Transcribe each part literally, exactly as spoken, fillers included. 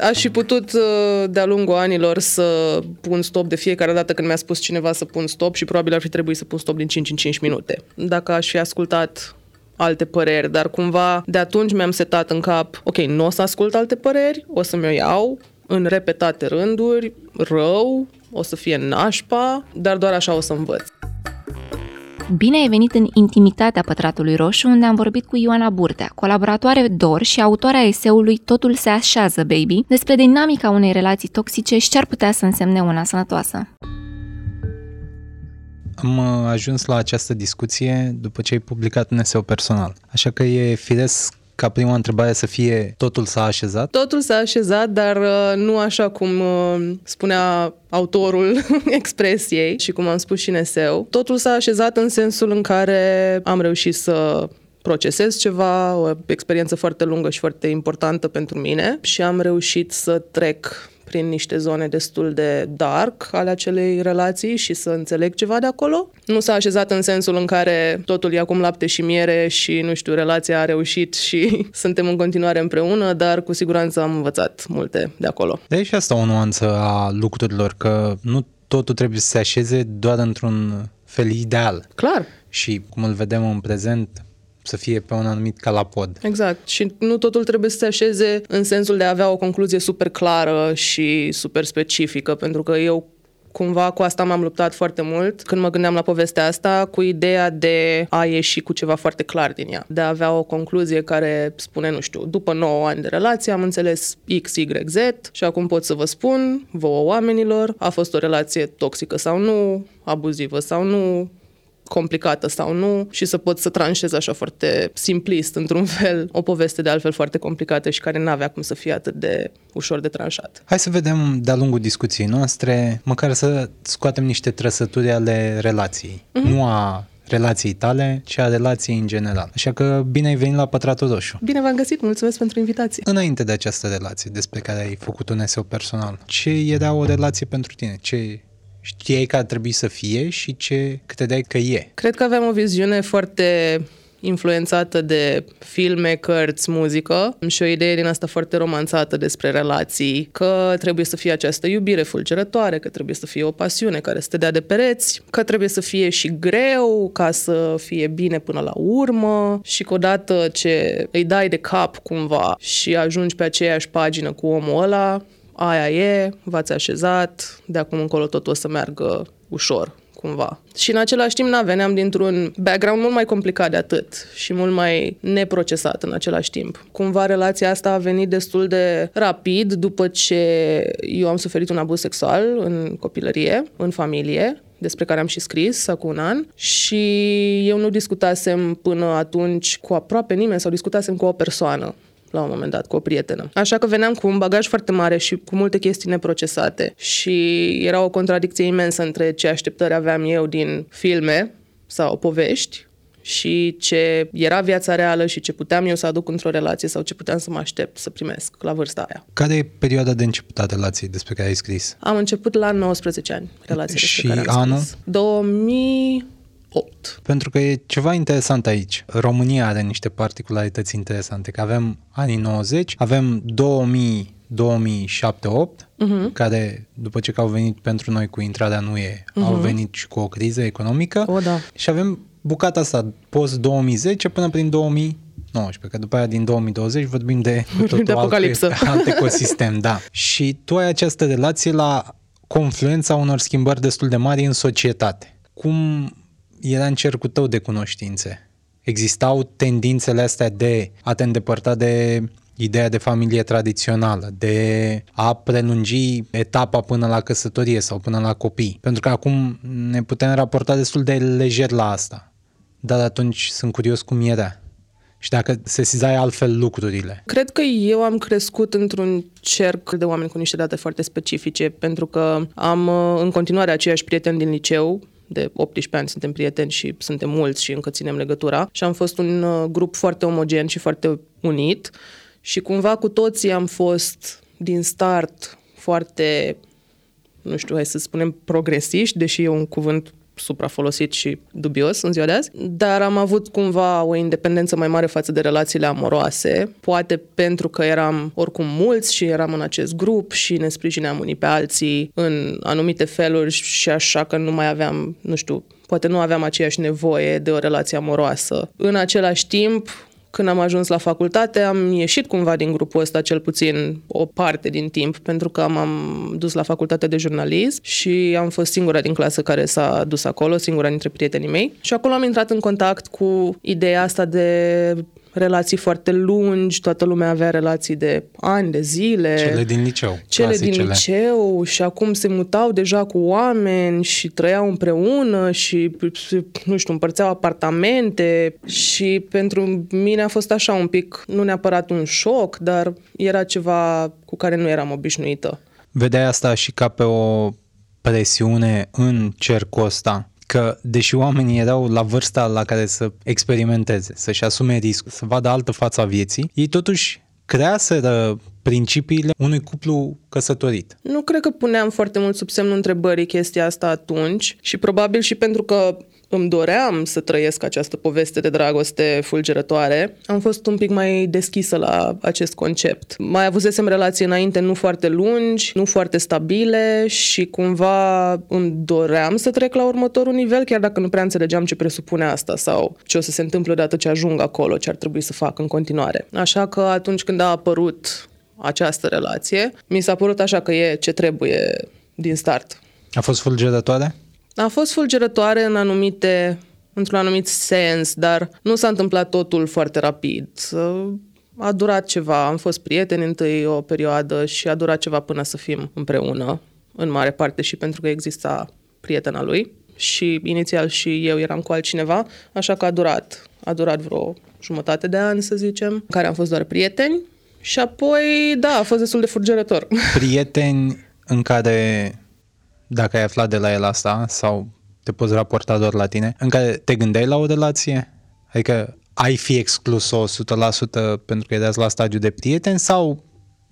Aș fi putut de-a lungul anilor să pun stop de fiecare dată când mi-a spus cineva să pun stop și probabil ar fi trebuit să pun stop din cinci în cinci minute. Dacă aș fi ascultat alte păreri, dar cumva de atunci mi-am setat în cap, ok, nu o să ascult alte păreri, o să mi-o iau în repetate rânduri, rău, o să fie nașpa, dar doar așa o să învăț. Bine ai venit în Intimitatea Pătratului Roșu, unde am vorbit cu Ioana Burtea, colaboratoare D O R și autoarea eseului Totul se așează, baby, despre dinamica unei relații toxice și ce ar putea să însemne una sănătoasă. Am ajuns la această discuție după ce ai publicat Neseu personal, așa că e firesc ca prima întrebare să fie totul s-a așezat? Totul s-a așezat, dar nu așa cum spunea autorul expresiei și cum am spus și Neseu. Totul s-a așezat în sensul în care am reușit să procesez ceva, o experiență foarte lungă și foarte importantă pentru mine și am reușit să trec prin niște zone destul de dark ale acelei relații și să înțeleg ceva de acolo. Nu s-a așezat în sensul în care totul e acum lapte și miere și, nu știu, relația a reușit și suntem în continuare împreună, dar cu siguranță am învățat multe de acolo. De aici asta o nuanță a lucrurilor, că nu totul trebuie să se așeze doar într-un fel ideal. Clar. Și cum îl vedem în prezent, să fie pe un anumit calapod. Exact. Și nu totul trebuie să se așeze în sensul de a avea o concluzie super clară și super specifică, pentru că eu cumva cu asta m-am luptat foarte mult când mă gândeam la povestea asta, cu ideea de a ieși cu ceva foarte clar din ea, de a avea o concluzie care spune, nu știu, după nouă ani de relație am înțeles X, Y, Z și acum pot să vă spun, vouă oamenilor, a fost o relație toxică sau nu, abuzivă sau nu, complicată sau nu, și să pot să tranșez așa foarte simplist, într-un fel, o poveste de altfel foarte complicată și care n-avea cum să fie atât de ușor de tranșat. Hai să vedem de-a lungul discuției noastre, măcar să scoatem niște trăsături ale relației. Mm-hmm. Nu a relației tale, ci a relației în general. Așa că bine ai venit la Pătratul Doșu. Bine v-am găsit, mulțumesc pentru invitație. Înainte de această relație despre care ai făcut un eseu personal, ce era o relație pentru tine? Ce știai că ar trebui să fie și ce credeai că e? Cred că aveam o viziune foarte influențată de filme, cărți, muzică și o idee din asta foarte romanțată despre relații, că trebuie să fie această iubire fulgerătoare, că trebuie să fie o pasiune care să te dea de pereți, că trebuie să fie și greu ca să fie bine până la urmă și că odată ce îi dai de cap cumva și ajungi pe aceeași pagină cu omul ăla, aia e, v-ați așezat, de acum încolo tot o să meargă ușor, cumva. Și în același timp, na, veneam dintr-un background mult mai complicat de atât și mult mai neprocesat în același timp. Cumva relația asta a venit destul de rapid după ce eu am suferit un abuz sexual în copilărie, în familie, despre care am și scris acum un an și eu nu discutasem până atunci cu aproape nimeni sau discutasem cu o persoană la un moment dat, cu o prietenă. Așa că veneam cu un bagaj foarte mare și cu multe chestii neprocesate și era o contradicție imensă între ce așteptări aveam eu din filme sau povești și ce era viața reală și ce puteam eu să aduc într-o relație sau ce puteam să mă aștept să primesc la vârsta aia. Care e perioada de început a relației despre care ai scris? Am început la nouăsprezece ani relația despre care am anul? scris. două mii opt. Pentru că e ceva interesant aici. România are niște particularități interesante, că avem anii nouăzeci, avem două mii, două mii șapte, două mii opt, uh-huh, care după ce că au venit pentru noi cu intrarea în U E, uh-huh, au venit și cu o criză economică. Oh, da. Și avem bucata asta post două mii zece până prin două mii nouăsprezece, că după aia din două mii douăzeci vorbim de totul de apocalipsă. Alt, alt ecosistem, da. Și tu ai această relație la confluența unor schimbări destul de mari în societate. Cum era în cercul tău de cunoștințe? Existau tendințele astea de a te îndepărta de ideea de familie tradițională, de a prelungi etapa până la căsătorie sau până la copii? Pentru că acum ne putem raporta destul de lejer la asta. Dar atunci sunt curios cum era și dacă sesizai altfel lucrurile. Cred că eu am crescut într-un cerc de oameni cu niște date foarte specifice, pentru că am în continuare aceiași prieteni din liceu, de optsprezece ani suntem prieteni și suntem mulți și încă ținem legătura și am fost un grup foarte omogen și foarte unit și cumva cu toții am fost din start foarte, nu știu, hai să spunem progresiști, deși e un cuvânt suprafolosit și dubios în ziua de azi, dar am avut cumva o independență mai mare față de relațiile amoroase, poate pentru că eram oricum mulți și eram în acest grup și ne sprijineam unii pe alții în anumite feluri și așa că nu mai aveam, nu știu, poate nu aveam aceeași nevoie de o relație amoroasă. În același timp, când am ajuns la facultate, am ieșit cumva din grupul ăsta, cel puțin o parte din timp, pentru că m-am dus la facultatea de jurnalism și am fost singura din clasă care s-a dus acolo, singura dintre prietenii mei. Și acolo am intrat în contact cu ideea asta de relații foarte lungi, toată lumea avea relații de ani, de zile. Cele din liceu. Cele clasicele. Din liceu și acum se mutau deja cu oameni și trăiau împreună și, nu știu, împărțeau apartamente și pentru mine a fost așa un pic, nu neapărat un șoc, dar era ceva cu care nu eram obișnuită. Vedeai asta și ca pe o presiune în cercul ăsta? Că deși oamenii erau la vârsta la care să experimenteze, să-și asume riscul, să vadă altă față a vieții, ei totuși creaseră principiile unui cuplu căsătorit. Nu cred că puneam foarte mult sub semnul întrebării chestia asta atunci și probabil și pentru că îmi doream să trăiesc această poveste de dragoste fulgerătoare, am fost un pic mai deschisă la acest concept. Mai avusesem relații înainte nu foarte lungi, nu foarte stabile și cumva îmi doream să trec la următorul nivel, chiar dacă nu prea înțelegeam ce presupune asta sau ce o să se întâmple odată ce ajung acolo, ce ar trebui să fac în continuare. Așa că atunci când a apărut această relație, mi s-a părut așa că e ce trebuie din start. A fost fulgerătoare? A fost fulgerătoare în anumite, într-un anumit sens, dar nu s-a întâmplat totul foarte rapid. A durat ceva, am fost prieteni întâi o perioadă și a durat ceva până să fim împreună, în mare parte și pentru că exista prietena lui și inițial și eu eram cu altcineva, așa că a durat, a durat vreo jumătate de ani, să zicem, care am fost doar prieteni și apoi, da, a fost destul de fulgerător. Prieteni în care... Dacă ai aflat de la el asta sau te poți raporta doar la tine, în care te gândeai la o relație? Adică ai fi exclus-o o sută la sută pentru că erați la stadiu de prieteni sau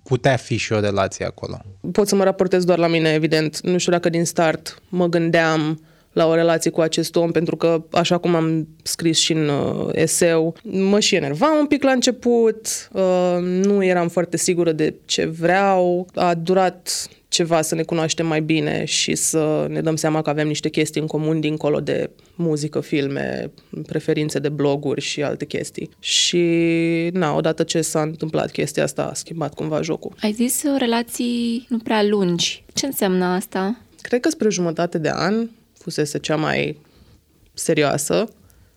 putea fi și o relație acolo? Pot să mă raportez doar la mine, evident. Nu știu dacă din start mă gândeam la o relație cu acest om, pentru că, așa cum am scris și în uh, eseu, mă și enervam un pic la început, uh, nu eram foarte sigură de ce vreau, a durat ceva să ne cunoaștem mai bine și să ne dăm seama că avem niște chestii în comun dincolo de muzică, filme, preferințe de bloguri și alte chestii. Și, na, odată ce s-a întâmplat chestia asta, a schimbat cumva jocul. Ai zis relații nu prea lungi. Ce înseamnă asta? Cred că spre jumătate de an fusese cea mai serioasă.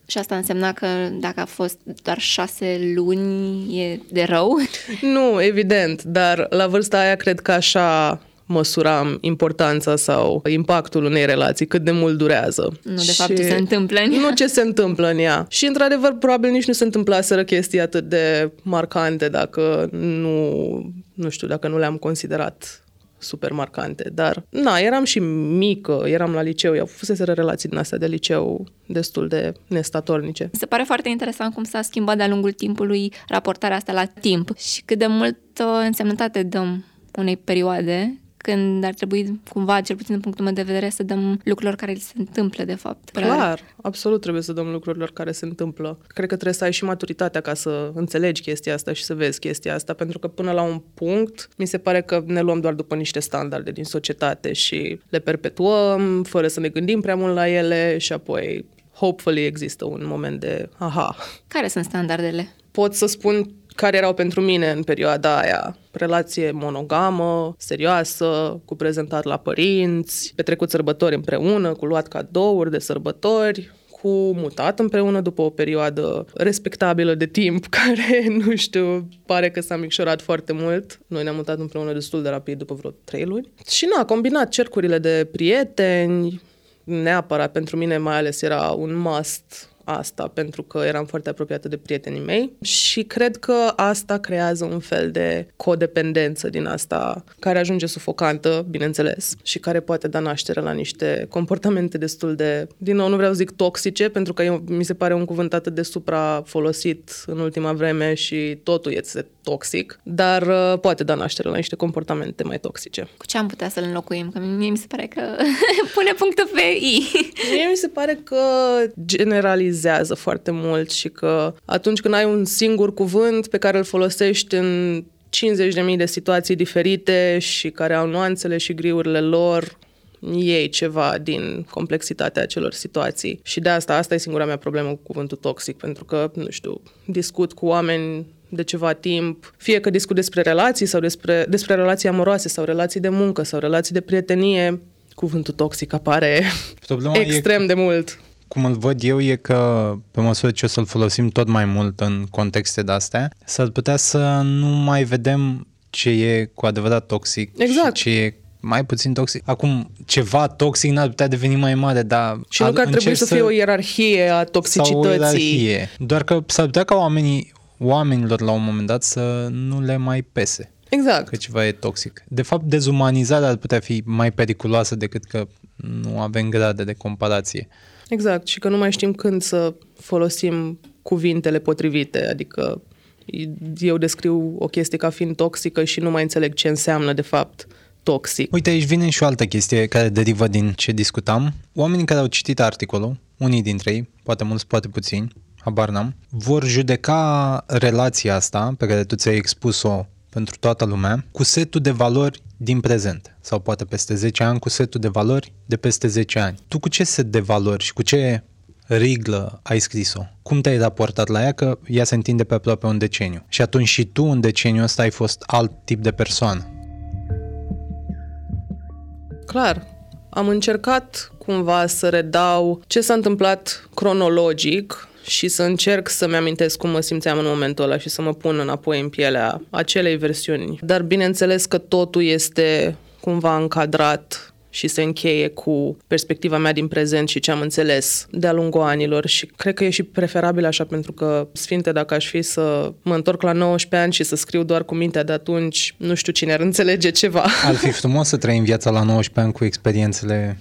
Și asta însemna că dacă a fost doar șase luni e de rău? Nu, evident, dar la vârsta aia cred că așa măsuram importanța sau impactul unei relații, cât de mult durează. Nu, de și fapt, ce se întâmplă în ea. Nu ce se întâmplă în ea. Și, într-adevăr, probabil nici nu se întâmplaseră chestii atât de marcante dacă nu, nu știu, dacă nu le-am considerat super marcante, dar, na, eram și mică, eram la liceu, eu fuseseră relații din astea de liceu destul de nestatornice. Se pare foarte interesant cum s-a schimbat de-a lungul timpului raportarea asta la timp și cât de multă însemnătate dăm unei perioade când ar trebui, cumva, cel puțin în punctul meu de vedere, să dăm lucrurilor care se întâmplă, de fapt. Clar, absolut trebuie să dăm lucrurilor care se întâmplă. Cred că trebuie să ai și maturitatea ca să înțelegi chestia asta și să vezi chestia asta, pentru că până la un punct mi se pare că ne luăm doar după niște standarde din societate și le perpetuăm fără să ne gândim prea mult la ele și apoi, hopefully, există un moment de aha. Care sunt standardele? Pot să spun care erau pentru mine în perioada aia. Relație monogamă, serioasă, cu prezentat la părinți, petrecut sărbători împreună, cu luat cadouri de sărbători, cu mutat împreună după o perioadă respectabilă de timp care, nu știu, pare că s-a micșorat foarte mult. Noi ne-am mutat împreună destul de rapid, după vreo trei luni. Și na, combinat cercurile de prieteni, neapărat pentru mine mai ales era un must asta, pentru că eram foarte apropiată de prietenii mei și cred că asta creează un fel de codependență din asta, care ajunge sufocantă, bineînțeles, și care poate da naștere la niște comportamente destul de, din nou, nu vreau să zic toxice, pentru că eu, mi se pare un cuvânt atât de supra folosit în ultima vreme și totul este toxic, dar uh, poate da naștere la niște comportamente mai toxice. Cu ce am putea să-l înlocuim? Că mie mi se pare că pune punctul pe I. Mie mi se pare că generalizează foarte mult și că atunci când ai un singur cuvânt pe care îl folosești în cincizeci de mii de situații diferite și care au nuanțele și griurile lor, iei ceva din complexitatea acelor situații. Și de asta, asta e singura mea problemă cu cuvântul toxic, pentru că, nu știu, discut cu oameni de ceva timp, fie că discut despre relații sau despre, despre relații amoroase sau relații de muncă sau relații de prietenie, cuvântul toxic apare extrem e... de mult. Cum îl văd eu e că, pe măsură ce o să-l folosim tot mai mult în contexte de-astea, s-ar putea să nu mai vedem ce e cu adevărat toxic exact. Și ce e mai puțin toxic. Acum, ceva toxic n-ar putea deveni mai mare, dar... Și nu că ar trebui să fie o ierarhie a toxicității. Sau o ierarhie. Doar că s-ar putea ca oamenii, oamenilor la un moment dat să nu le mai pese. Exact. Că ceva e toxic. De fapt, dezumanizarea ar putea fi mai periculoasă decât că nu avem grade de comparație. Exact, și că nu mai știm când să folosim cuvintele potrivite, adică eu descriu o chestie ca fiind toxică și nu mai înțeleg ce înseamnă de fapt toxic. Uite, aici vine și o altă chestie care derivă din ce discutam. Oamenii care au citit articolul, unii dintre ei, poate mulți, poate puțini, habar n-am, vor judeca relația asta pe care tu ți-ai expus-o pentru toată lumea cu setul de valori din prezent sau poate peste zece ani cu setul de valori de peste zece ani. Tu cu ce set de valori și cu ce riglă ai scris-o? Cum te-ai raportat la ea? Că ea se întinde pe aproape un deceniu. Și atunci și tu în deceniu ăsta ai fost alt tip de persoană. Clar, am încercat cumva să redau ce s-a întâmplat cronologic și să încerc să-mi amintesc cum mă simțeam în momentul ăla și să mă pun înapoi în pielea acelei versiuni. Dar bineînțeles că totul este cumva încadrat și se încheie cu perspectiva mea din prezent și ce am înțeles de-a lungul anilor și cred că e și preferabil așa, pentru că, sfinte, dacă aș fi să mă întorc la nouăsprezece ani și să scriu doar cu mintea de atunci, nu știu cine ar înțelege ceva. Ar fi frumos să trăim viața la nouăsprezece ani cu experiențele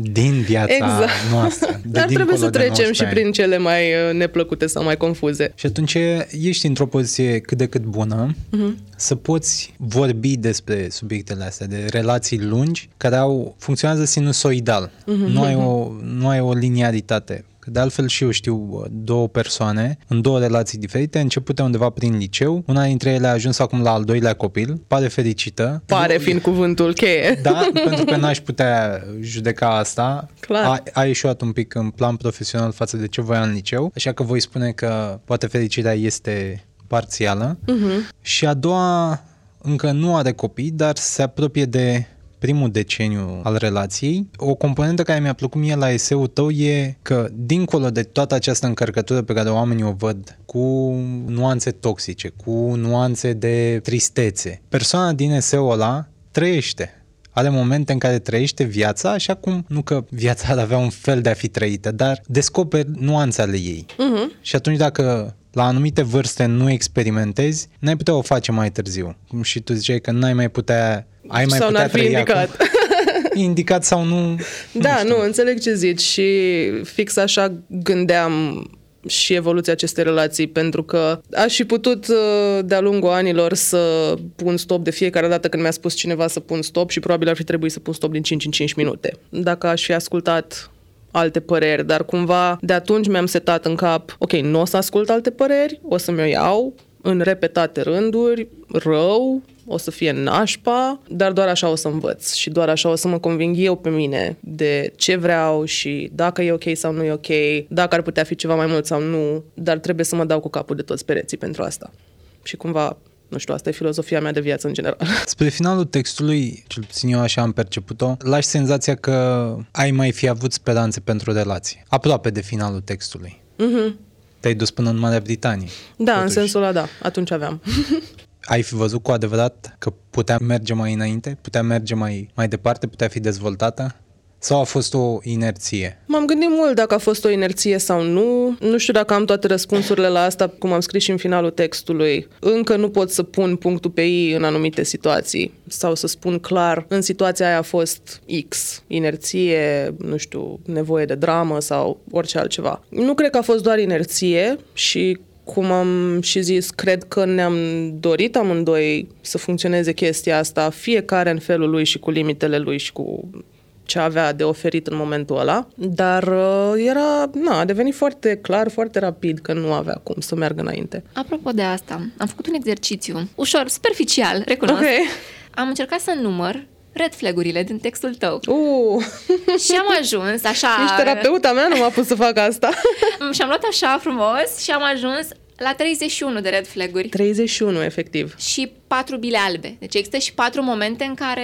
din viața exact. noastră. Dar trebuie să trecem și ani. Prin cele mai neplăcute sau mai confuze. Și atunci ești într-o poziție cât de cât bună uh-huh. să poți vorbi despre subiectele astea, de relații lungi care au, funcționează sinusoidal. Uh-huh. Nu ai o, nu ai o linearitate. De altfel și eu știu două persoane în două relații diferite, începute undeva prin liceu. Una dintre ele a ajuns acum la al doilea copil, pare fericită. Pare fiind cuvântul cheie. Da, pentru că n-aș putea judeca asta. Clar. A, a ieșuat un pic în plan profesional față de ce voia în liceu, așa că voi spune că poate fericirea este parțială. Uh-huh. Și a doua încă nu are copii, dar se apropie de primul deceniu al relației. O componentă care mi-a plăcut mie la eseul tău e că, dincolo de toată această încărcătură pe care oamenii o văd, cu nuanțe toxice, cu nuanțe de tristețe, persoana din eseul ăla trăiește. Are momente în care trăiește viața, așa cum, nu că viața ar avea un fel de a fi trăită, dar descoperi nuanțe ale ei. Uh-huh. Și atunci dacă la anumite vârste nu experimentezi, n-ai putea o face mai târziu. Și tu ziceai că n-ai mai putea ai mai sau putea trăi indicat. Acum. Indicat sau nu? Da, nu, nu, înțeleg ce zici și fix așa gândeam și evoluția acestei relații, pentru că aș fi putut de-a lungul anilor să pun stop de fiecare dată când mi-a spus cineva să pun stop și probabil ar fi trebuit să pun stop din cinci în cinci minute. Dacă aș fi ascultat alte păreri, dar cumva de atunci mi-am setat în cap, ok, nu o să ascult alte păreri, o să mi-o iau în repetate rânduri, rău, o să fie nașpa, dar doar așa o să învăț și doar așa o să mă conving eu pe mine de ce vreau și dacă e ok sau nu e ok, dacă ar putea fi ceva mai mult sau nu, dar trebuie să mă dau cu capul de toți pereții pentru asta. Și cumva, nu știu, asta e filozofia mea de viață în general. Spre finalul textului, cel puțin eu așa am perceput-o, lași senzația că ai mai fi avut speranțe pentru relație. Aproape de finalul textului. Mhm. Te-ai dus până în Marea Britanie. Da, totuși. În sensul ăla, da. Atunci aveam. Ai fi văzut cu adevărat că putea merge mai înainte? Putea merge mai, mai departe? Putea fi dezvoltată? Sau a fost o inerție? M-am gândit mult dacă a fost o inerție sau nu. Nu știu dacă am toate răspunsurile la asta, cum am scris și în finalul textului. Încă nu pot să pun punctul pe I în anumite situații. Sau să spun clar, în situația aia a fost X. Inerție, nu știu, nevoie de dramă sau orice altceva. Nu cred că a fost doar inerție și cum am și zis, cred că ne-am dorit amândoi să funcționeze chestia asta, fiecare în felul lui și cu limitele lui și cu ce avea de oferit în momentul ăla, dar era, na, a devenit foarte clar, foarte rapid că nu avea cum să meargă înainte. Apropo de asta, am făcut un exercițiu, ușor, superficial, recunosc. Okay. Am încercat să număr red flag-urile din textul tău. Uh. Și am ajuns așa... Ești terapeuta mea, nu m-a pus să fac asta. Și am luat așa frumos și am ajuns la treizeci și unu de red flag-uri. treizeci și unu, efectiv. Și patru bile albe. Deci există și patru momente în care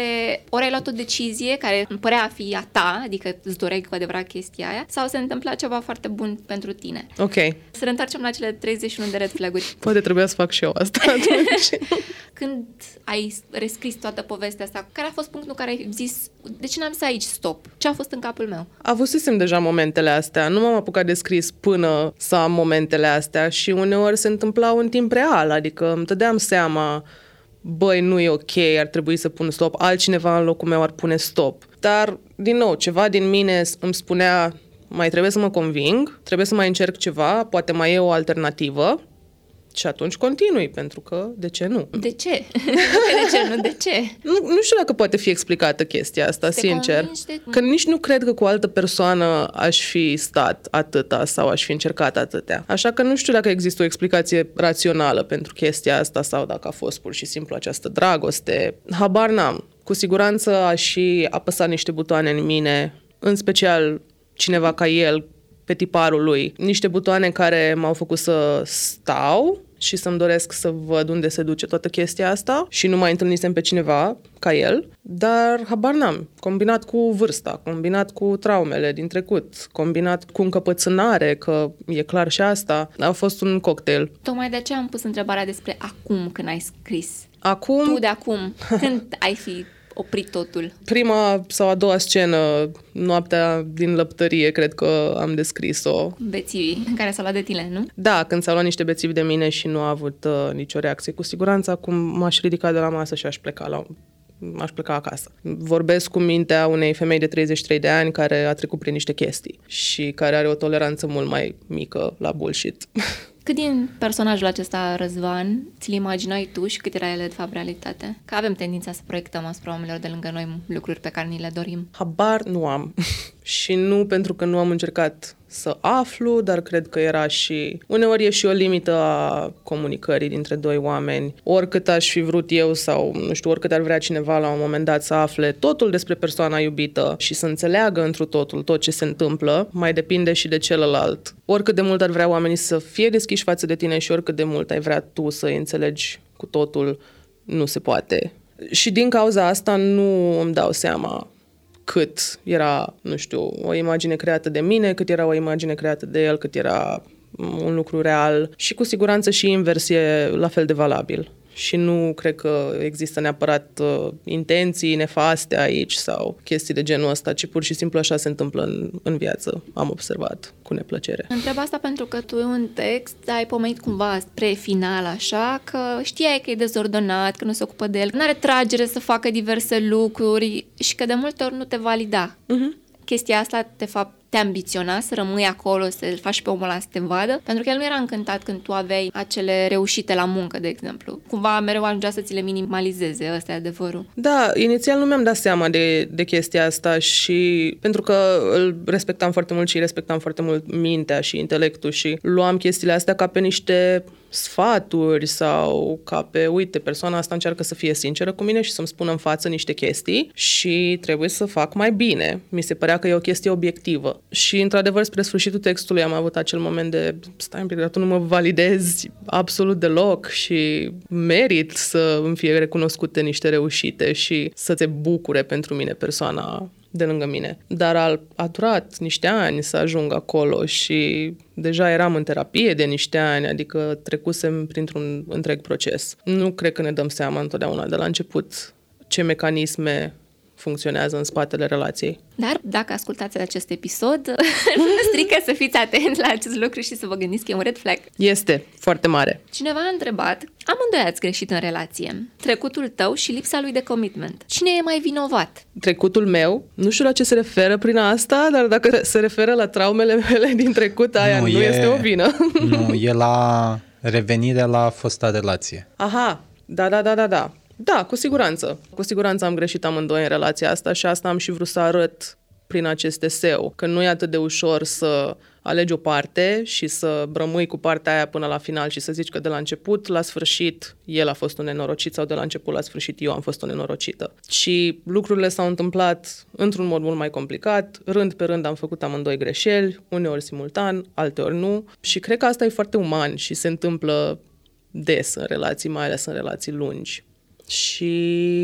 ori ai luat o decizie care îmi părea a fi a ta, adică îți doreai cu adevărat chestia aia, sau se întâmpla ceva foarte bun pentru tine. Ok. Să ne întoarcem la cele treizeci și unu de red flag-uri. Poate trebuia să fac și eu asta atunci. Când ai rescris toată povestea asta, care a fost punctul care ai zis, de ce n-am zis aici stop? Ce a fost în capul meu? Avusesem deja momentele astea. Nu m-am apucat de scris până să am momentele astea și uneori se întâmplau în timp real, adică îmi dădeam seama, băi, nu e ok, ar trebui să pun stop, altcineva în locul meu ar pune stop. Dar, din nou, ceva din mine îmi spunea, mai trebuie să mă conving, trebuie să mai încerc ceva, poate mai e o alternativă și atunci continui, pentru că de ce nu? De ce? De ce nu? De ce? Nu, nu știu dacă poate fi explicată chestia asta, te sincer. De... Că nici nu cred că cu altă persoană aș fi stat atâta sau aș fi încercat atâtea. Așa că nu știu dacă există o explicație rațională pentru chestia asta sau dacă a fost pur și simplu această dragoste. Habar n-am. Cu siguranță aș și apăsa niște butoane în mine, în special cineva ca el, pe tiparul lui. Niște butoane care m-au făcut să stau și să-mi doresc să văd unde se duce toată chestia asta și nu mai întâlnisem pe cineva ca el, dar habar n-am. Combinat cu vârsta, combinat cu traumele din trecut, combinat cu încăpățânare, că e clar și asta, a fost un cocktail. Tocmai de aceea am pus întrebarea despre acum când ai scris. Acum? Tu de acum. Când ai fi oprit totul? Prima sau a doua scenă, noaptea din lăptărie, cred că am descris-o. Bețivii, care s-au luat de tine, nu? Da, când s-au luat niște bețivi de mine și nu a avut uh, nicio reacție. Cu siguranță acum m-aș ridica de la masă și aș pleca la... aș pleca acasă. Vorbesc cu mintea unei femei de treizeci și trei de ani care a trecut prin niște chestii și care are o toleranță mult mai mică la bullshit. Cât din personajul acesta, Răzvan, ți-l imaginai tu și cât era el de fapt realitate? Că avem tendința să proiectăm asupra oamenilor de lângă noi lucruri pe care ni le dorim. Habar nu am. Și nu pentru că nu am încercat să aflu, dar cred că era și... Uneori e și o limită a comunicării dintre doi oameni. Oricât aș fi vrut eu sau, nu știu, oricât ar vrea cineva la un moment dat să afle totul despre persoana iubită și să înțeleagă întru totul tot ce se întâmplă, mai depinde și de celălalt. Oricât de mult ar vrea oamenii să fie deschiși față de tine și oricât de mult ai vrea tu să îi înțelegi cu totul, nu se poate. Și din cauza asta nu îmi dau seama cât era, nu știu, o imagine creată de mine, cât era o imagine creată de el, cât era un lucru real și cu siguranță și invers e la fel de valabil. Și nu cred că există neapărat uh, intenții nefaste aici sau chestii de genul ăsta, ci pur și simplu așa se întâmplă în, în viață. Am observat cu neplăcere. Întreb asta pentru că tu în text ai pomenit cumva spre final așa, că știai că e dezordonat, că nu se ocupă de el, că nu are tragere să facă diverse lucruri și că de multe ori nu te valida. Uh-huh. Chestia asta, de fapt, te ambiționa să rămâi acolo, să-l faci pe omul ăla să te vadă, pentru că el nu era încântat când tu aveai acele reușite la muncă, de exemplu. Cumva mereu ajungea să ți le minimalizeze, ăsta e adevărul. Da, inițial nu mi-am dat seama de, de chestia asta și pentru că îl respectam foarte mult și îi respectam foarte mult mintea și intelectul și luam chestiile astea ca pe niște sfaturi sau ca pe, uite, persoana asta încearcă să fie sinceră cu mine și să-mi spună în față niște chestii și trebuie să fac mai bine. Mi se părea că e o chestie obiectivă. Și, într-adevăr, spre sfârșitul textului am avut acel moment de stai un pic, dar tu nu mă validezi absolut deloc și merit să îmi fie recunoscute niște reușite și să te bucure pentru mine persoana de lângă mine. Dar a, a durat niște ani să ajung acolo și deja eram în terapie de niște ani, adică trecusem printr-un întreg proces. Nu cred că ne dăm seama întotdeauna de la început ce mecanisme funcționează în spatele relației. Dar dacă ascultați acest episod, nu strică să fiți atenți la acest lucru și să vă gândiți că e un red flag. Este foarte mare. Cineva a întrebat, amândoi ați greșit în relație. Trecutul tău și lipsa lui de commitment. Cine e mai vinovat? Trecutul meu? Nu știu la ce se referă prin asta, dar dacă se referă la traumele mele din trecut, aia nu, nu e... este o vină. Nu, e la Revenirea la fosta relație. Aha, da, da, da, da, da. Da, cu siguranță. Cu siguranță am greșit amândoi în relația asta și asta am și vrut să arăt prin acest eseu, că nu e atât de ușor să alegi o parte și să rămâi cu partea aia până la final și să zici că de la început, la sfârșit, el a fost un nenorocit sau de la început, la sfârșit, eu am fost o nenorocită. Și lucrurile s-au întâmplat într-un mod mult mai complicat, rând pe rând am făcut amândoi greșeli, uneori simultan, alteori nu, și cred că asta e foarte uman și se întâmplă des în relații, mai ales în relații lungi. Și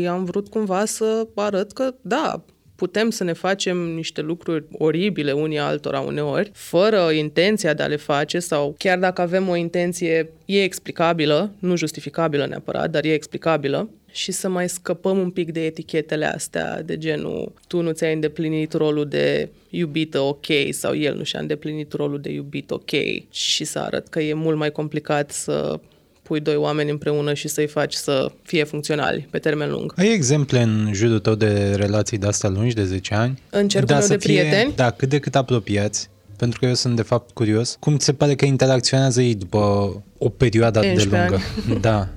am vrut cumva să arăt că, da, putem să ne facem niște lucruri oribile unii altora uneori, fără intenția de a le face sau chiar dacă avem o intenție, e explicabilă, nu justificabilă neapărat, dar e explicabilă, și să mai scăpăm un pic de etichetele astea de genul tu nu ți-ai îndeplinit rolul de iubită, ok, sau el nu și-a îndeplinit rolul de iubit, ok, și să arăt că e mult mai complicat să pui doi oameni împreună și să-i faci să fie funcționali pe termen lung. Ai exemple în jurul tău de relații de-astea lungi, de zece ani? În cercul meu de prieteni? Da, cât de cât apropiați, pentru că eu sunt de fapt curios. Cum ți se pare că interacționează ei după o perioadă atât de lungă? Da.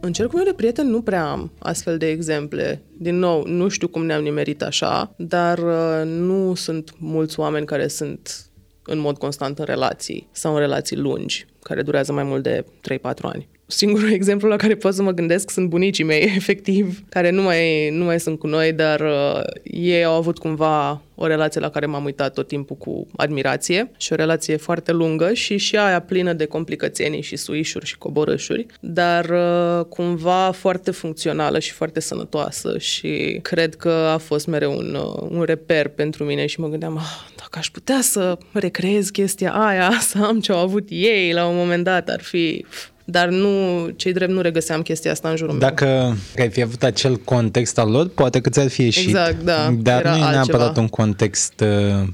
În cercul meu de prieteni nu prea am astfel de exemple. Din nou, nu știu cum ne-am nimerit așa, dar nu sunt mulți oameni care sunt în mod constant în relații sau în relații lungi, care durează mai mult de trei-patru ani. Singurul exemplu la care pot să mă gândesc sunt bunicii mei, efectiv, care nu mai, nu mai sunt cu noi, dar uh, ei au avut cumva o relație la care m-am uitat tot timpul cu admirație și o relație foarte lungă și și aia plină de complicații și suișuri și coborâșuri, dar uh, cumva foarte funcțională și foarte sănătoasă și cred că a fost mereu un, uh, un reper pentru mine și mă gândeam, ah, dacă aș putea să recreez chestia aia, să am ce au avut ei la un moment dat, ar fi... Dar nu, ce-i drept, nu regăseam chestia asta în jurul Dacă meu. Dacă ai fi avut acel context al lor, poate că ți-ar fi ieșit. Exact, da. Dar nu e neapărat un context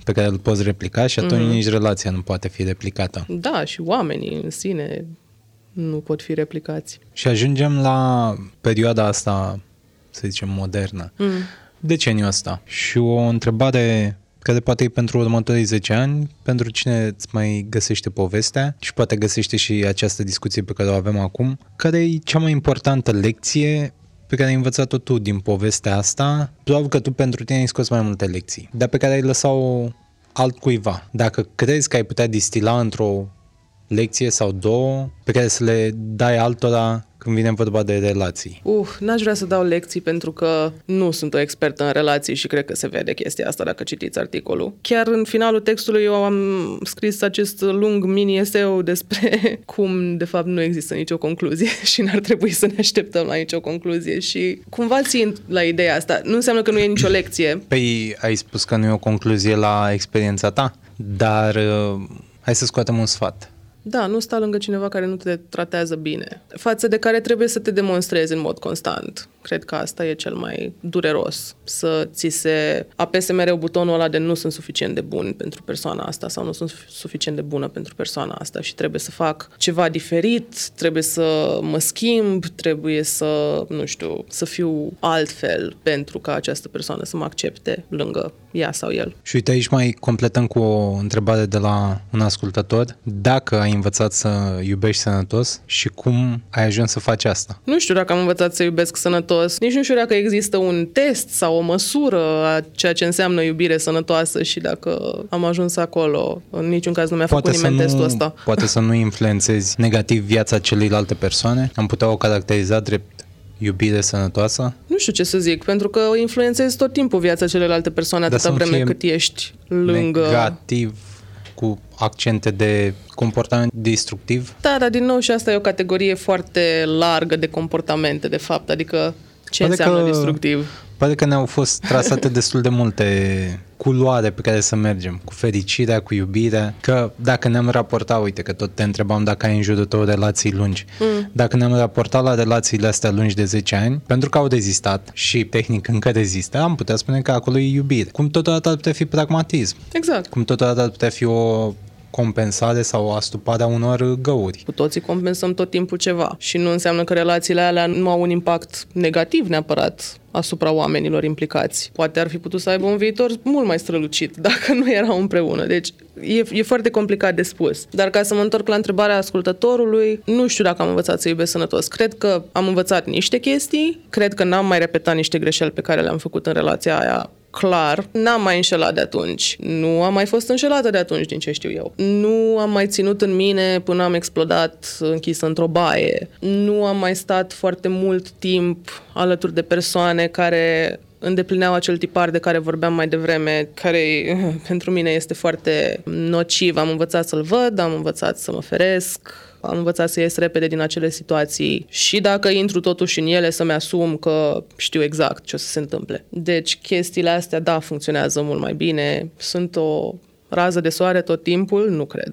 pe care îl poți replica și atunci mm-hmm. nici relația nu poate fi replicată. Da, și oamenii în sine nu pot fi replicați. Și ajungem la perioada asta, să zicem, modernă. Mm. Deceniul ăsta. Și o întrebare... care poate e pentru următorii zece ani, pentru cine îți mai găsește povestea și poate găsește și această discuție pe care o avem acum, care e cea mai importantă lecție pe care ai învățat-o tu din povestea asta, probabil că tu pentru tine ai scos mai multe lecții, dar pe care ai lăsat-o altcuiva. Dacă crezi că ai putea distila într-o lecție sau două pe care să le dai altora când vine vorba de relații. Uh, n-aș vrea să dau lecții pentru că nu sunt o expertă în relații și cred că se vede chestia asta dacă citiți articolul. Chiar în finalul textului eu am scris acest lung mini-eseu despre cum de fapt nu există nicio concluzie și n-ar trebui să ne așteptăm la nicio concluzie și cumva țin la ideea asta. Nu înseamnă că nu e nicio lecție. Păi ai spus că nu e o concluzie la experiența ta, dar uh, hai să scoatem un sfat. Da, nu sta lângă cineva care nu te tratează bine, față de care trebuie să te demonstrezi în mod constant. Cred că asta e cel mai dureros, să ți se apese mereu butonul ăla de nu sunt suficient de bun pentru persoana asta sau nu sunt suficient de bună pentru persoana asta și trebuie să fac ceva diferit, trebuie să mă schimb, trebuie să, nu știu, să fiu altfel pentru ca această persoană să mă accepte lângă ea sau el. Și uite, aici mai completăm cu o întrebare de la un ascultător. Dacă ai învățat să iubești sănătos și cum ai ajuns să faci asta? Nu știu dacă am învățat să iubesc sănătos. Nici nu știu dacă există un test sau o măsură a ceea ce înseamnă iubire sănătoasă și dacă am ajuns acolo, în niciun caz nu mi-a poate făcut nimeni nu, testul ăsta. Poate să nu influențezi negativ viața celeilalte persoane? Am putea o caracteriza drept iubire sănătoasă? Nu știu ce să zic, pentru că influențezi tot timpul viața celelalte persoane atâta vreme cât ești lângă... Negativ, cu accente de comportament destructiv? Da, dar din nou și asta e o categorie foarte largă de comportamente, de fapt, adică ce pare înseamnă că, destructiv? Pare că ne-au fost trasate destul de multe culoare pe care să mergem, cu fericirea, cu iubirea, că dacă ne-am raportat, uite că tot te întrebam dacă ai în jurul tău relații lungi, mm. dacă ne-am raportat la relațiile astea lungi de zece ani, pentru că au rezistat și tehnic încă rezistă, am putea spune că acolo e iubire. Cum totodată ar putea fi pragmatism. Exact. Cum totodată ar putea fi o compensare sau astuparea unor găuri. Cu toții compensăm tot timpul ceva și nu înseamnă că relațiile alea nu au un impact negativ neapărat asupra oamenilor implicați. Poate ar fi putut să aibă un viitor mult mai strălucit dacă nu erau împreună. Deci e, e foarte complicat de spus. Dar ca să mă întorc la întrebarea ascultătorului, nu știu dacă am învățat să iubesc sănătos. Cred că am învățat niște chestii, cred că n-am mai repetat niște greșeli pe care le-am făcut în relația aia. Clar, n-am mai înșelat de atunci. Nu am mai fost înșelată de atunci, din ce știu eu. Nu am mai ținut în mine până am explodat închisă într-o baie. Nu am mai stat foarte mult timp alături de persoane care îndeplineau acel tipar de care vorbeam mai devreme, care pentru mine este foarte nociv. Am învățat să-l văd, am învățat să mă feresc, am învățat să ies repede din acele situații și dacă intru totuși în ele să-mi asum că știu exact ce o să se întâmple. Deci chestiile astea, da, funcționează mult mai bine. Sunt o rază de soare tot timpul? Nu cred.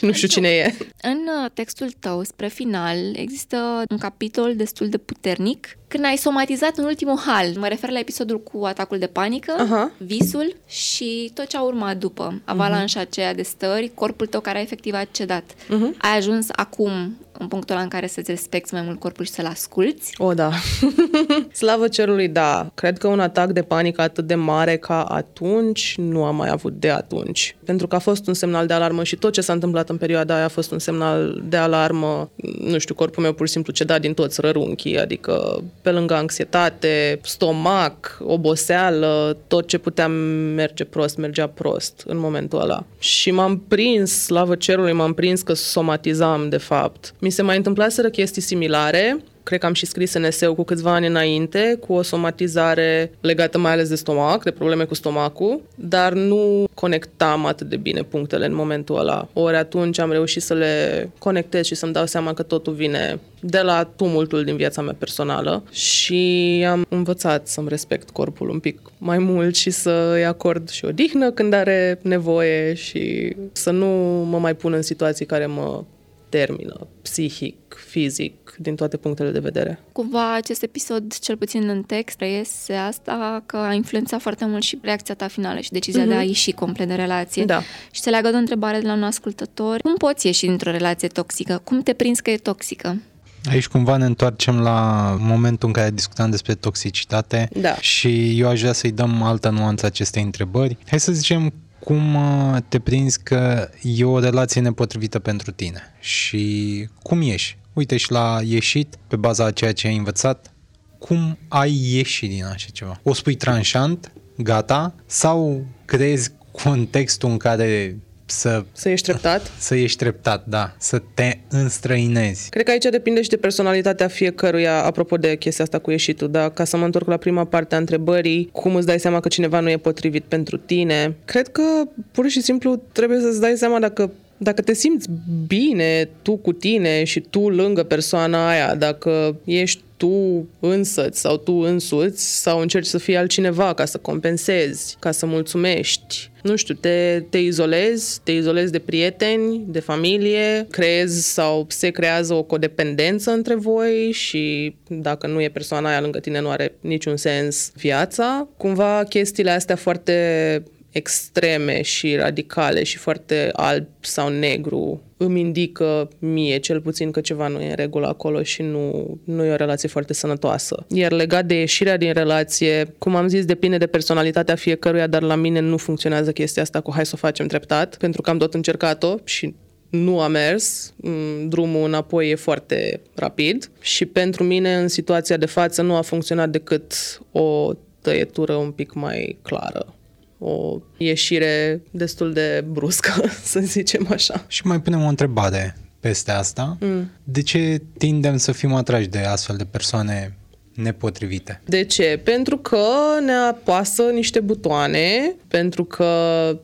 Nu știu cine e. În textul tău, spre final, există un capitol destul de puternic. Când ai somatizat în ultimul hal, mă refer la episodul cu atacul de panică, aha, visul și tot ce a urmat după, avalanșa uh-huh. aceea de stări, corpul tău care a efectiv cedat. Uh-huh. Ai ajuns acum în punctul ăla în care să-ți respecti mai mult corpul și să-l asculți? O, da. Slavă cerului, da. Cred că un atac de panică atât de mare ca atunci nu am mai avut de atunci. Pentru că a fost un semnal de alarmă și tot ce s-a întâmplat în perioada aia a fost un semnal de alarmă. Nu știu, corpul meu pur și simplu ceda din toți rărunchii, adică pe lângă anxietate, stomac, oboseală, tot ce puteam merge prost, mergea prost în momentul ăla. Și m-am prins, slavă cerului, m-am prins că somatizam, de fapt. Mi se mai întâmplaseră chestii similare, cred că am și scris în eseu cu câțiva ani înainte, cu o somatizare legată mai ales de stomac, de probleme cu stomacul, dar nu conectam atât de bine punctele în momentul ăla. Ori atunci am reușit să le conectez și să-mi dau seama că totul vine de la tumultul din viața mea personală și am învățat să-mi respect corpul un pic mai mult și să-i acord și odihnă când are nevoie și să nu mă mai pun în situații care mă termină, psihic, fizic, din toate punctele de vedere. Cumva acest episod, cel puțin în text, reiese asta că a influențat foarte mult și reacția ta finală și decizia mm-hmm. de a ieși complet de relație. Da. Și se leagă de o întrebare de la un ascultător. Cum poți ieși dintr-o relație toxică? Cum te prinzi că e toxică? Aici cumva ne întoarcem la momentul în care discutam despre toxicitate da. și eu aș vrea să-i dăm altă nuanță acestei întrebări. Hai să zicem cum te prinzi că e o relație nepotrivită pentru tine și cum ieși? Uite și la ieșit, pe baza a ceea ce ai învățat, cum ai ieșit din așa ceva? O spui tranșant, gata, sau creezi contextul în care să... Să ești treptat? Să ești treptat, da, să te înstrăinezi. Cred că aici depinde și de personalitatea fiecăruia, apropo de chestia asta cu ieșitul, dar ca să mă întorc la prima parte a întrebării, cum îți dai seama că cineva nu e potrivit pentru tine? Cred că pur și simplu trebuie să-ți dai seama dacă Dacă te simți bine tu cu tine și tu lângă persoana aia, dacă ești tu însăți sau tu însuți sau încerci să fii altcineva ca să compensezi, ca să mulțumești, nu știu, te, te izolezi, te izolezi de prieteni, de familie, creezi sau se creează o codependență între voi și dacă nu e persoana aia lângă tine nu are niciun sens viața. Cumva chestiile astea foarte extreme și radicale și foarte alb sau negru îmi indică mie, cel puțin, că ceva nu e în regulă acolo și nu, nu e o relație foarte sănătoasă. Iar legat de ieșirea din relație, cum am zis, depinde de personalitatea fiecăruia, dar la mine nu funcționează chestia asta cu hai să o facem treptat, pentru că am tot încercat-o și nu a mers, drumul înapoi e foarte rapid și pentru mine, în situația de față, nu a funcționat decât o tăietură un pic mai clară. O ieșire destul de bruscă, să zicem așa. Și mai punem o întrebare peste asta. Mm. De ce tindem să fim atrași de astfel de persoane nepotrivite? De ce? Pentru că ne apasă niște butoane, pentru că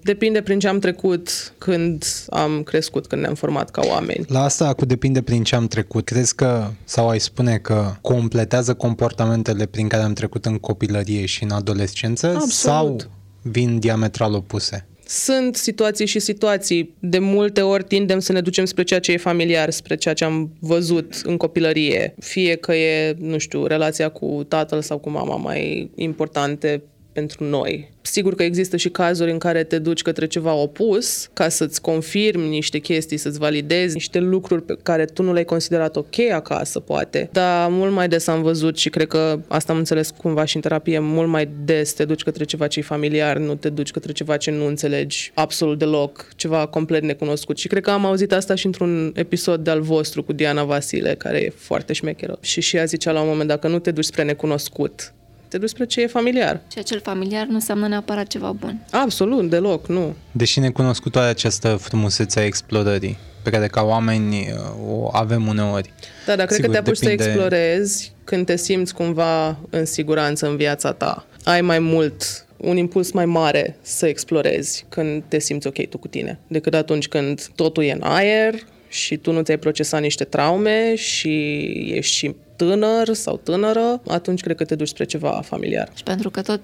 depinde prin ce am trecut când am crescut, când ne-am format ca oameni. La asta cu depinde prin ce am trecut, crezi că, sau ai spune că completează comportamentele prin care am trecut în copilărie și în adolescență? Absolut. Sau vin diametral opuse? Sunt situații și situații. De multe ori tindem să ne ducem spre ceea ce e familiar, spre ceea ce am văzut în copilărie. Fie că e, nu știu, relația cu tatăl sau cu mama mai importante pentru noi. Sigur că există și cazuri în care te duci către ceva opus ca să-ți confirmi niște chestii, să-ți validezi niște lucruri pe care tu nu le-ai considerat ok acasă, poate. Dar mult mai des am văzut și cred că asta am înțeles cumva și în terapie, mult mai des te duci către ceva ce-i familiar, nu te duci către ceva ce nu înțelegi absolut deloc, ceva complet necunoscut. Și cred că am auzit asta și într-un episod de-al vostru cu Diana Vasile, care e foarte șmecheră. Și și ea zicea la un moment, dacă nu te duci spre necunoscut, te duci spre ce e familiar. Și acel familiar nu înseamnă neapărat ceva bun. Absolut, deloc, nu. Deși necunoscută are această frumusețe a explorării, pe care ca oameni o avem uneori. Da, dar cred că te apuci depinde... să explorezi când te simți cumva în siguranță în viața ta. Ai mai mult... un impuls mai mare să explorezi când te simți ok tu cu tine, decât atunci când totul e în aer și tu nu ți-ai procesat niște traume și ești și tânăr sau tânără, atunci cred că te duci spre ceva familiar. Și pentru că tot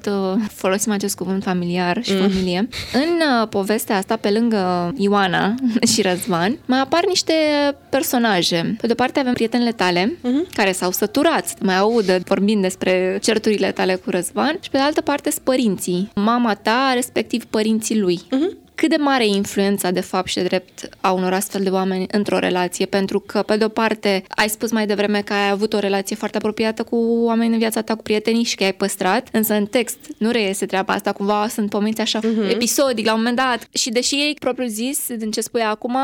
folosim acest cuvânt familiar și mm. familie, în povestea asta, pe lângă Ioana și Răzvan, mai apar niște personaje. Pe de-o parte avem prietenele tale, mm-hmm. care s-au săturat să mai audă vorbind despre certurile tale cu Răzvan, și pe de altă parte sunt părinții, mama ta, respectiv părinții lui. Mm-hmm. Cât de mare e influența, de fapt, și de drept a unor astfel de oameni într-o relație? Pentru că, pe de-o parte, ai spus mai devreme că ai avut o relație foarte apropiată cu oameni în viața ta, cu prietenii, și că ai păstrat, însă în text nu reiese treaba asta, cumva sunt pomenite așa uh-huh. episodic la un moment dat. Și deși ei, propriu zis, din ce spui acum,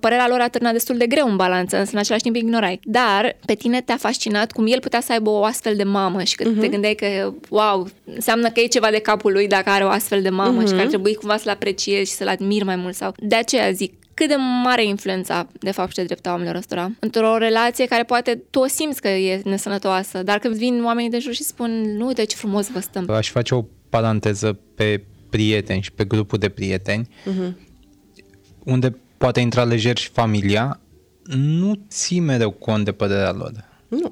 părerea lor a târnat destul de greu în balanță, însă în același timp ignorai. Dar pe tine te-a fascinat cum el putea să aibă o astfel de mamă și că uh-huh. te gândeai că, wow, înseamnă că e ceva de capul lui dacă are o astfel de mamă uh-huh. și că ar trebui cumva să-l apreciezi și să-l admir mai mult. Sau de aceea zic, cât de mare influența, de fapt, și de drept a oamenilor ăstora într-o relație care poate tu o simți că e nesănătoasă, dar când vin oamenii de jur și spun, nu, uite ce frumos vă stăm. Aș face o paranteză pe prieteni și pe grupul de prieteni, uh-huh. unde poate intra lejer și familia, nu ții mereu cont de părerea lor. Nu.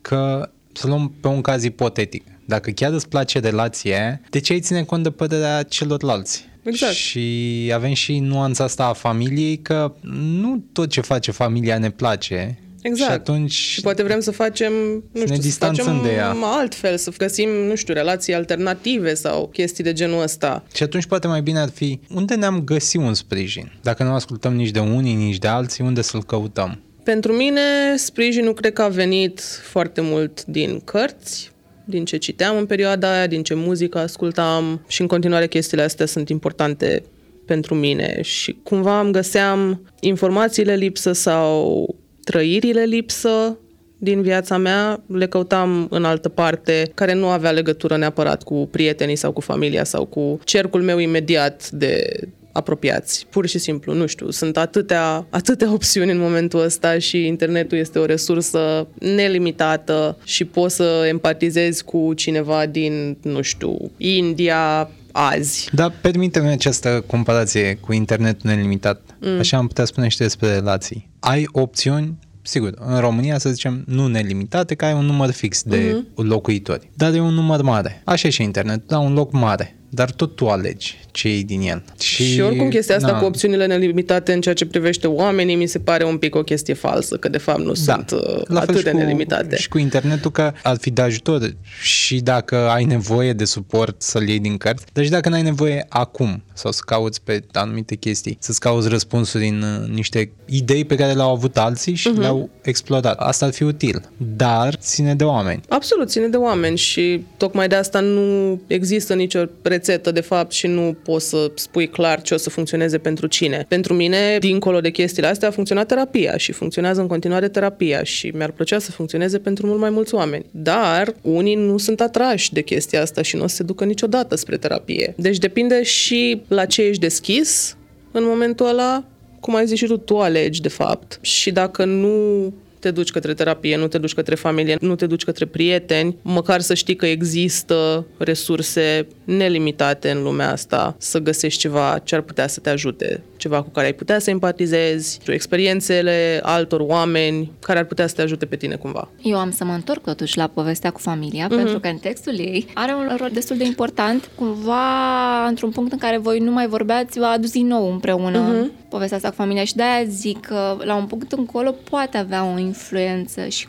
Că, să luăm pe un caz ipotetic, dacă chiar îți place relație, de ce ai ține cont de părerea celorlalți? Exact. Și avem și nuanța asta a familiei, că nu tot ce face familia ne place. Exact. Și atunci și poate vrem să facem, nu știu, să facem de ea. altfel, să găsim, nu știu, relații alternative sau chestii de genul ăsta. Și atunci poate mai bine ar fi, unde ne-am găsit un sprijin? Dacă nu ascultăm nici de unii, nici de alții, unde să-l căutăm? Pentru mine, sprijinul cred că a venit foarte mult din cărți, din ce citeam în perioada aia, din ce muzică ascultam, și în continuare chestiile astea sunt importante pentru mine și cumva îmi găseam informațiile lipsă sau trăirile lipsă din viața mea, le căutam în altă parte, care nu avea legătură neapărat cu prietenii sau cu familia sau cu cercul meu imediat de apropiați. Pur și simplu, nu știu, sunt atâtea, atâtea opțiuni în momentul ăsta și internetul este o resursă nelimitată și poți să empatizezi cu cineva din, nu știu, India azi. Dar permite-mi această comparație cu internetul nelimitat. Mm. Așa am putea spune și despre relații. Ai opțiuni, sigur, în România, să zicem, nu nelimitate, că ai un număr fix de mm-hmm. locuitori. Dar e un număr mare. Așa e și internetul, dar un loc mare. Dar tot tu alegi ce e din el. Și, și oricum chestia asta na. cu opțiunile nelimitate în ceea ce privește oamenii mi se pare un pic o chestie falsă, că de fapt nu da. sunt la atât de nelimitate. Și cu internetul, că ar fi de ajutor și dacă ai nevoie de suport să-l iei din cărți, dar și dacă n-ai nevoie acum sau să cauți pe anumite chestii, să-ți cauți răspunsuri în niște idei pe care le-au avut alții și uh-huh. le-au explorat. Asta ar fi util, dar ține de oameni. Absolut, ține de oameni și tocmai de asta nu există nicio rețetă, de fapt, și nu poți să spui clar ce o să funcționeze pentru cine. Pentru mine, dincolo de chestiile astea, a funcționat terapia și funcționează în continuare terapia și mi-ar plăcea să funcționeze pentru mult mai mulți oameni. Dar unii nu sunt atrași de chestia asta și nu o să se ducă niciodată spre terapie. Deci depinde și la ce ești deschis în momentul ăla, cum ai zis și tu, tu alegi, de fapt. Și dacă nu te duci către terapie, nu te duci către familie, nu te duci către prieteni, măcar să știi că există resurse nelimitate în lumea asta, să găsești ceva ce ar putea să te ajute, ceva cu care ai putea să empatizezi, experiențele altor oameni care ar putea să te ajute pe tine cumva. Eu am să mă întorc totuși la povestea cu familia, mm-hmm. pentru că în textul ei are un rol destul de important, cumva într-un punct în care voi nu mai vorbeați, v-a adus din nou împreună mm-hmm. povestea asta cu familia și de-aia zic că la un punct încolo poate avea o influență și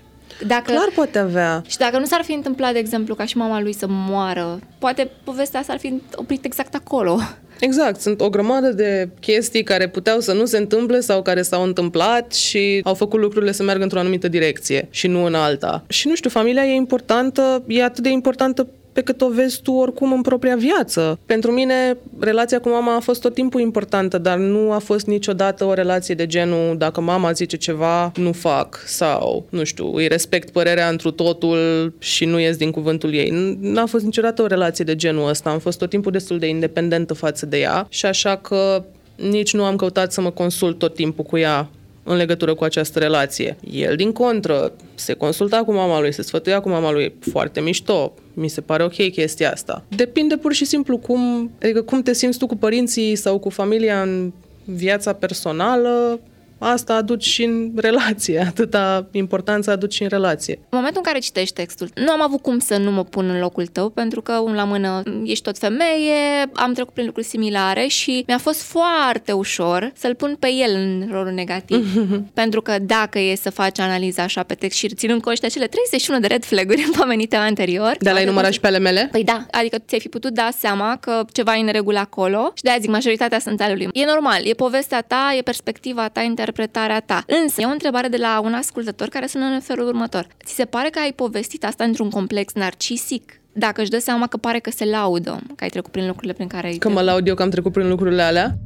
Dacă, Clar pot avea. Și dacă nu s-ar fi întâmplat, de exemplu, ca și mama lui să moară, poate povestea asta ar fi oprit exact acolo. Exact, sunt o grămadă de chestii care puteau să nu se întâmple sau care s-au întâmplat și au făcut lucrurile să meargă într-o anumită direcție și nu în alta. Și nu știu, familia e importantă, e atât de importantă pe cât o vezi tu oricum în propria viață. Pentru mine, relația cu mama a fost tot timpul importantă, dar nu a fost niciodată o relație de genul dacă mama zice ceva, nu fac sau, nu știu, îi respect părerea întru totul și nu ies din cuvântul ei. N-a fost niciodată o relație de genul ăsta. Am fost tot timpul destul de independentă față de ea și așa că nici nu am căutat să mă consult tot timpul cu ea în legătură cu această relație. El, din contră, se consulta cu mama lui, se sfătuia cu mama lui, foarte mișto. Mi se pare ok chestia asta. Depinde pur și simplu cum, adică cum te simți tu cu părinții sau cu familia în viața personală, asta aduci și în relație, atâta importanță aduci și în relație. În momentul în care citești textul, nu am avut cum să nu mă pun în locul tău, pentru că, unul la mână, ești tot femeie, am trecut prin lucruri similare și mi-a fost foarte ușor să-l pun pe el în rolul negativ. Pentru că dacă e să faci analiza așa pe text și ținând conști acele treizeci și unu de red flag-uri pomenite anterior... Dar l-ai numărat și pe ale mele? Păi da, adică ți-ai fi putut da seama că ceva e în regulă acolo și de-aia zic, majoritatea sunt ale lui. E normal, e povestea ta, e perspectiva ta, interpretarea ta. Însă, e o întrebare de la un ascultător care sună în felul următor. Ți se pare că ai povestit asta într-un complex narcisic? Dacă își dă seama că pare că se laudă, că ai trecut prin lucrurile prin care ai... Că mă laud eu că am trecut prin lucrurile alea?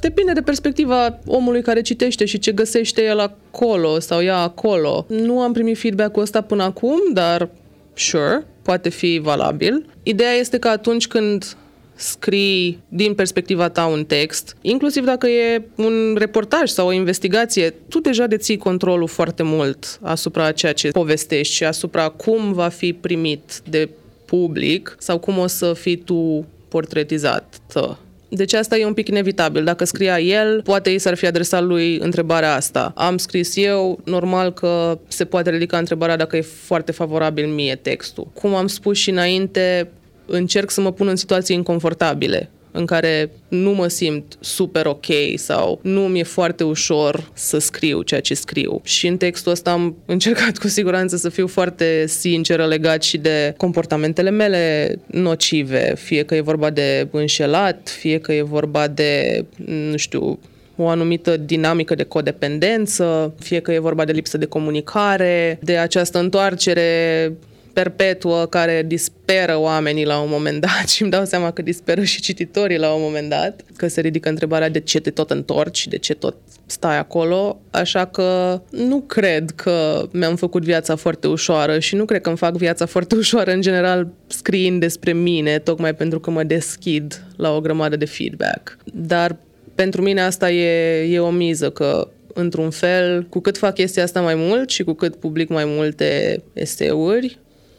Depinde de perspectiva omului care citește și ce găsește el acolo sau ea acolo. Nu am primit feedback-ul ăsta până acum, dar sure, poate fi valabil. Ideea este că atunci când scrii din perspectiva ta un text, inclusiv dacă e un reportaj sau o investigație, tu deja deții controlul foarte mult asupra ceea ce povestești și asupra cum va fi primit de public sau cum o să fii tu portretizată. Deci asta e un pic inevitabil. Dacă scria el, poate i s-ar fi adresat lui întrebarea asta. Am scris eu, normal că se poate ridica întrebarea dacă e foarte favorabil mie textul. Cum am spus și înainte, încerc să mă pun în situații inconfortabile, în care nu mă simt super ok sau nu mi-e foarte ușor să scriu ceea ce scriu. Și în textul ăsta am încercat cu siguranță să fiu foarte sinceră legat și de comportamentele mele nocive, fie că e vorba de înșelat, fie că e vorba de, nu știu, o anumită dinamică de codependență, fie că e vorba de lipsă de comunicare, de această întoarcere perpetuă care disperă oamenii la un moment dat și îmi dau seama că disperă și cititorii la un moment dat, că se ridică întrebarea de ce te tot întorci, de ce tot stai acolo, așa că nu cred că mi-am făcut viața foarte ușoară și nu cred că îmi fac viața foarte ușoară în general scriind despre mine, tocmai pentru că mă deschid la o grămadă de feedback. Dar pentru mine asta e, e o miză, că într-un fel, cu cât fac chestia asta mai mult și cu cât public mai multe eseuri,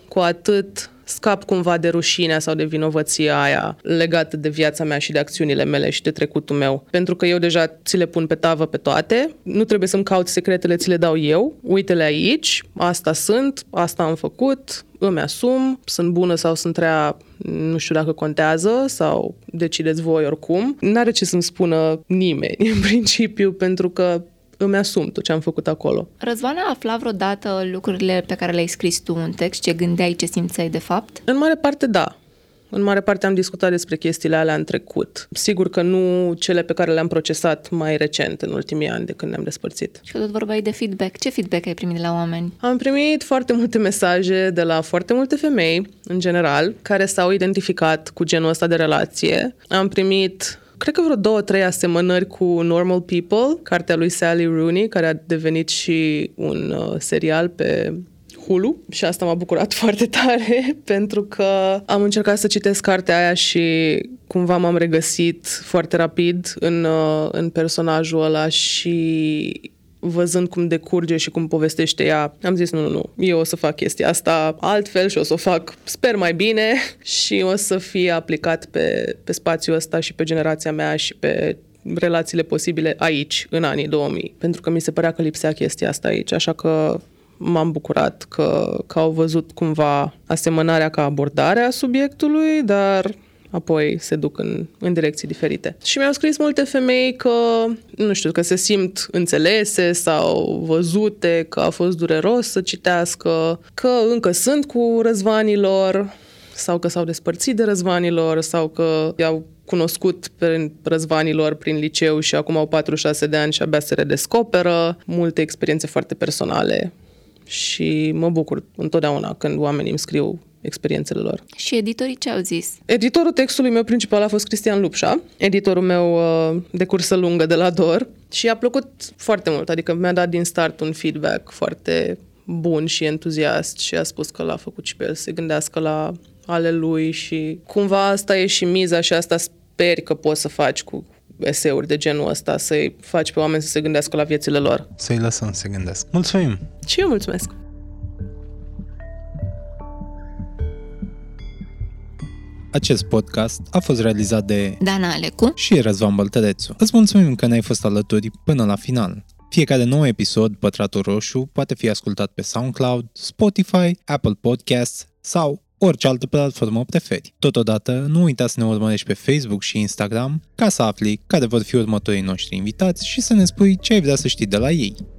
cu atât scap cumva de rușinea sau de vinovăția aia legată de viața mea și de acțiunile mele și de trecutul meu. Pentru că eu deja ți le pun pe tavă pe toate, nu trebuie să-mi caut secretele, ți le dau eu, uite-le aici, asta sunt, asta am făcut, îmi asum, sunt bună sau sunt rea, nu știu dacă contează sau decideți voi oricum. N-are ce să-mi spună nimeni în principiu, pentru că îmi asum tot ce am făcut acolo. Răzvan a aflat vreodată lucrurile pe care le-ai scris tu în text, ce gândeai, ce simțeai de fapt? În mare parte da. În mare parte am discutat despre chestiile alea în trecut. Sigur că nu cele pe care le-am procesat mai recent, în ultimii ani, de când ne-am despărțit. Și că tot vorbeai de feedback. Ce feedback ai primit de la oameni? Am primit foarte multe mesaje de la foarte multe femei, în general, care s-au identificat cu genul ăsta de relație. Am primit... Cred că vreo două, trei asemănări cu Normal People, cartea lui Sally Rooney, care a devenit și un uh, serial pe Hulu. Și asta m-a bucurat foarte tare, pentru că am încercat să citesc cartea aia și cumva m-am regăsit foarte rapid în, uh, în personajul ăla și... văzând cum decurge și cum povestește ea, am zis, nu, nu, nu, eu o să fac chestia asta altfel și o să o fac, sper, mai bine și o să fie aplicat pe, pe spațiul ăsta și pe generația mea și pe relațiile posibile aici, în anii două mii. Pentru că mi se părea că lipsea chestia asta aici, așa că m-am bucurat că, că au văzut cumva asemănarea ca abordare a subiectului, dar apoi se duc în, în direcții diferite. Și mi-au scris multe femei că, nu știu, că se simt înțelese sau văzute, că a fost dureros să citească, că încă sunt cu răzvanilor sau că s-au despărțit de răzvanilor sau că i-au cunoscut pe răzvanilor prin liceu și acum au patruzeci și șase de ani și abia se redescoperă. Multe experiențe foarte personale și mă bucur întotdeauna când oamenii îmi scriu experiențele lor. Și editorii ce au zis? Editorul textului meu principal a fost Cristian Lupșa, editorul meu de cursă lungă de la D O R și a plăcut foarte mult, adică mi-a dat din start un feedback foarte bun și entuziast și a spus că l-a făcut și pe el să se gândească la ale lui și cumva asta e și miza și asta sper că poți să faci cu eseuri de genul ăsta, să-i faci pe oameni să se gândească la viețile lor. Să-i lăsăm să se gândească. Mulțumim! Și eu mulțumesc! Acest podcast a fost realizat de Dana Alecu și Răzvan Băltărețu. Îți mulțumim că ne-ai fost alături până la final. Fiecare nou episod, Pătratul Roșu, poate fi ascultat pe SoundCloud, Spotify, Apple Podcasts sau orice altă platformă preferi. Totodată, nu uita să ne urmărești pe Facebook și Instagram ca să afli care vor fi următorii noștri invitați și să ne spui ce ai vrea să știi de la ei.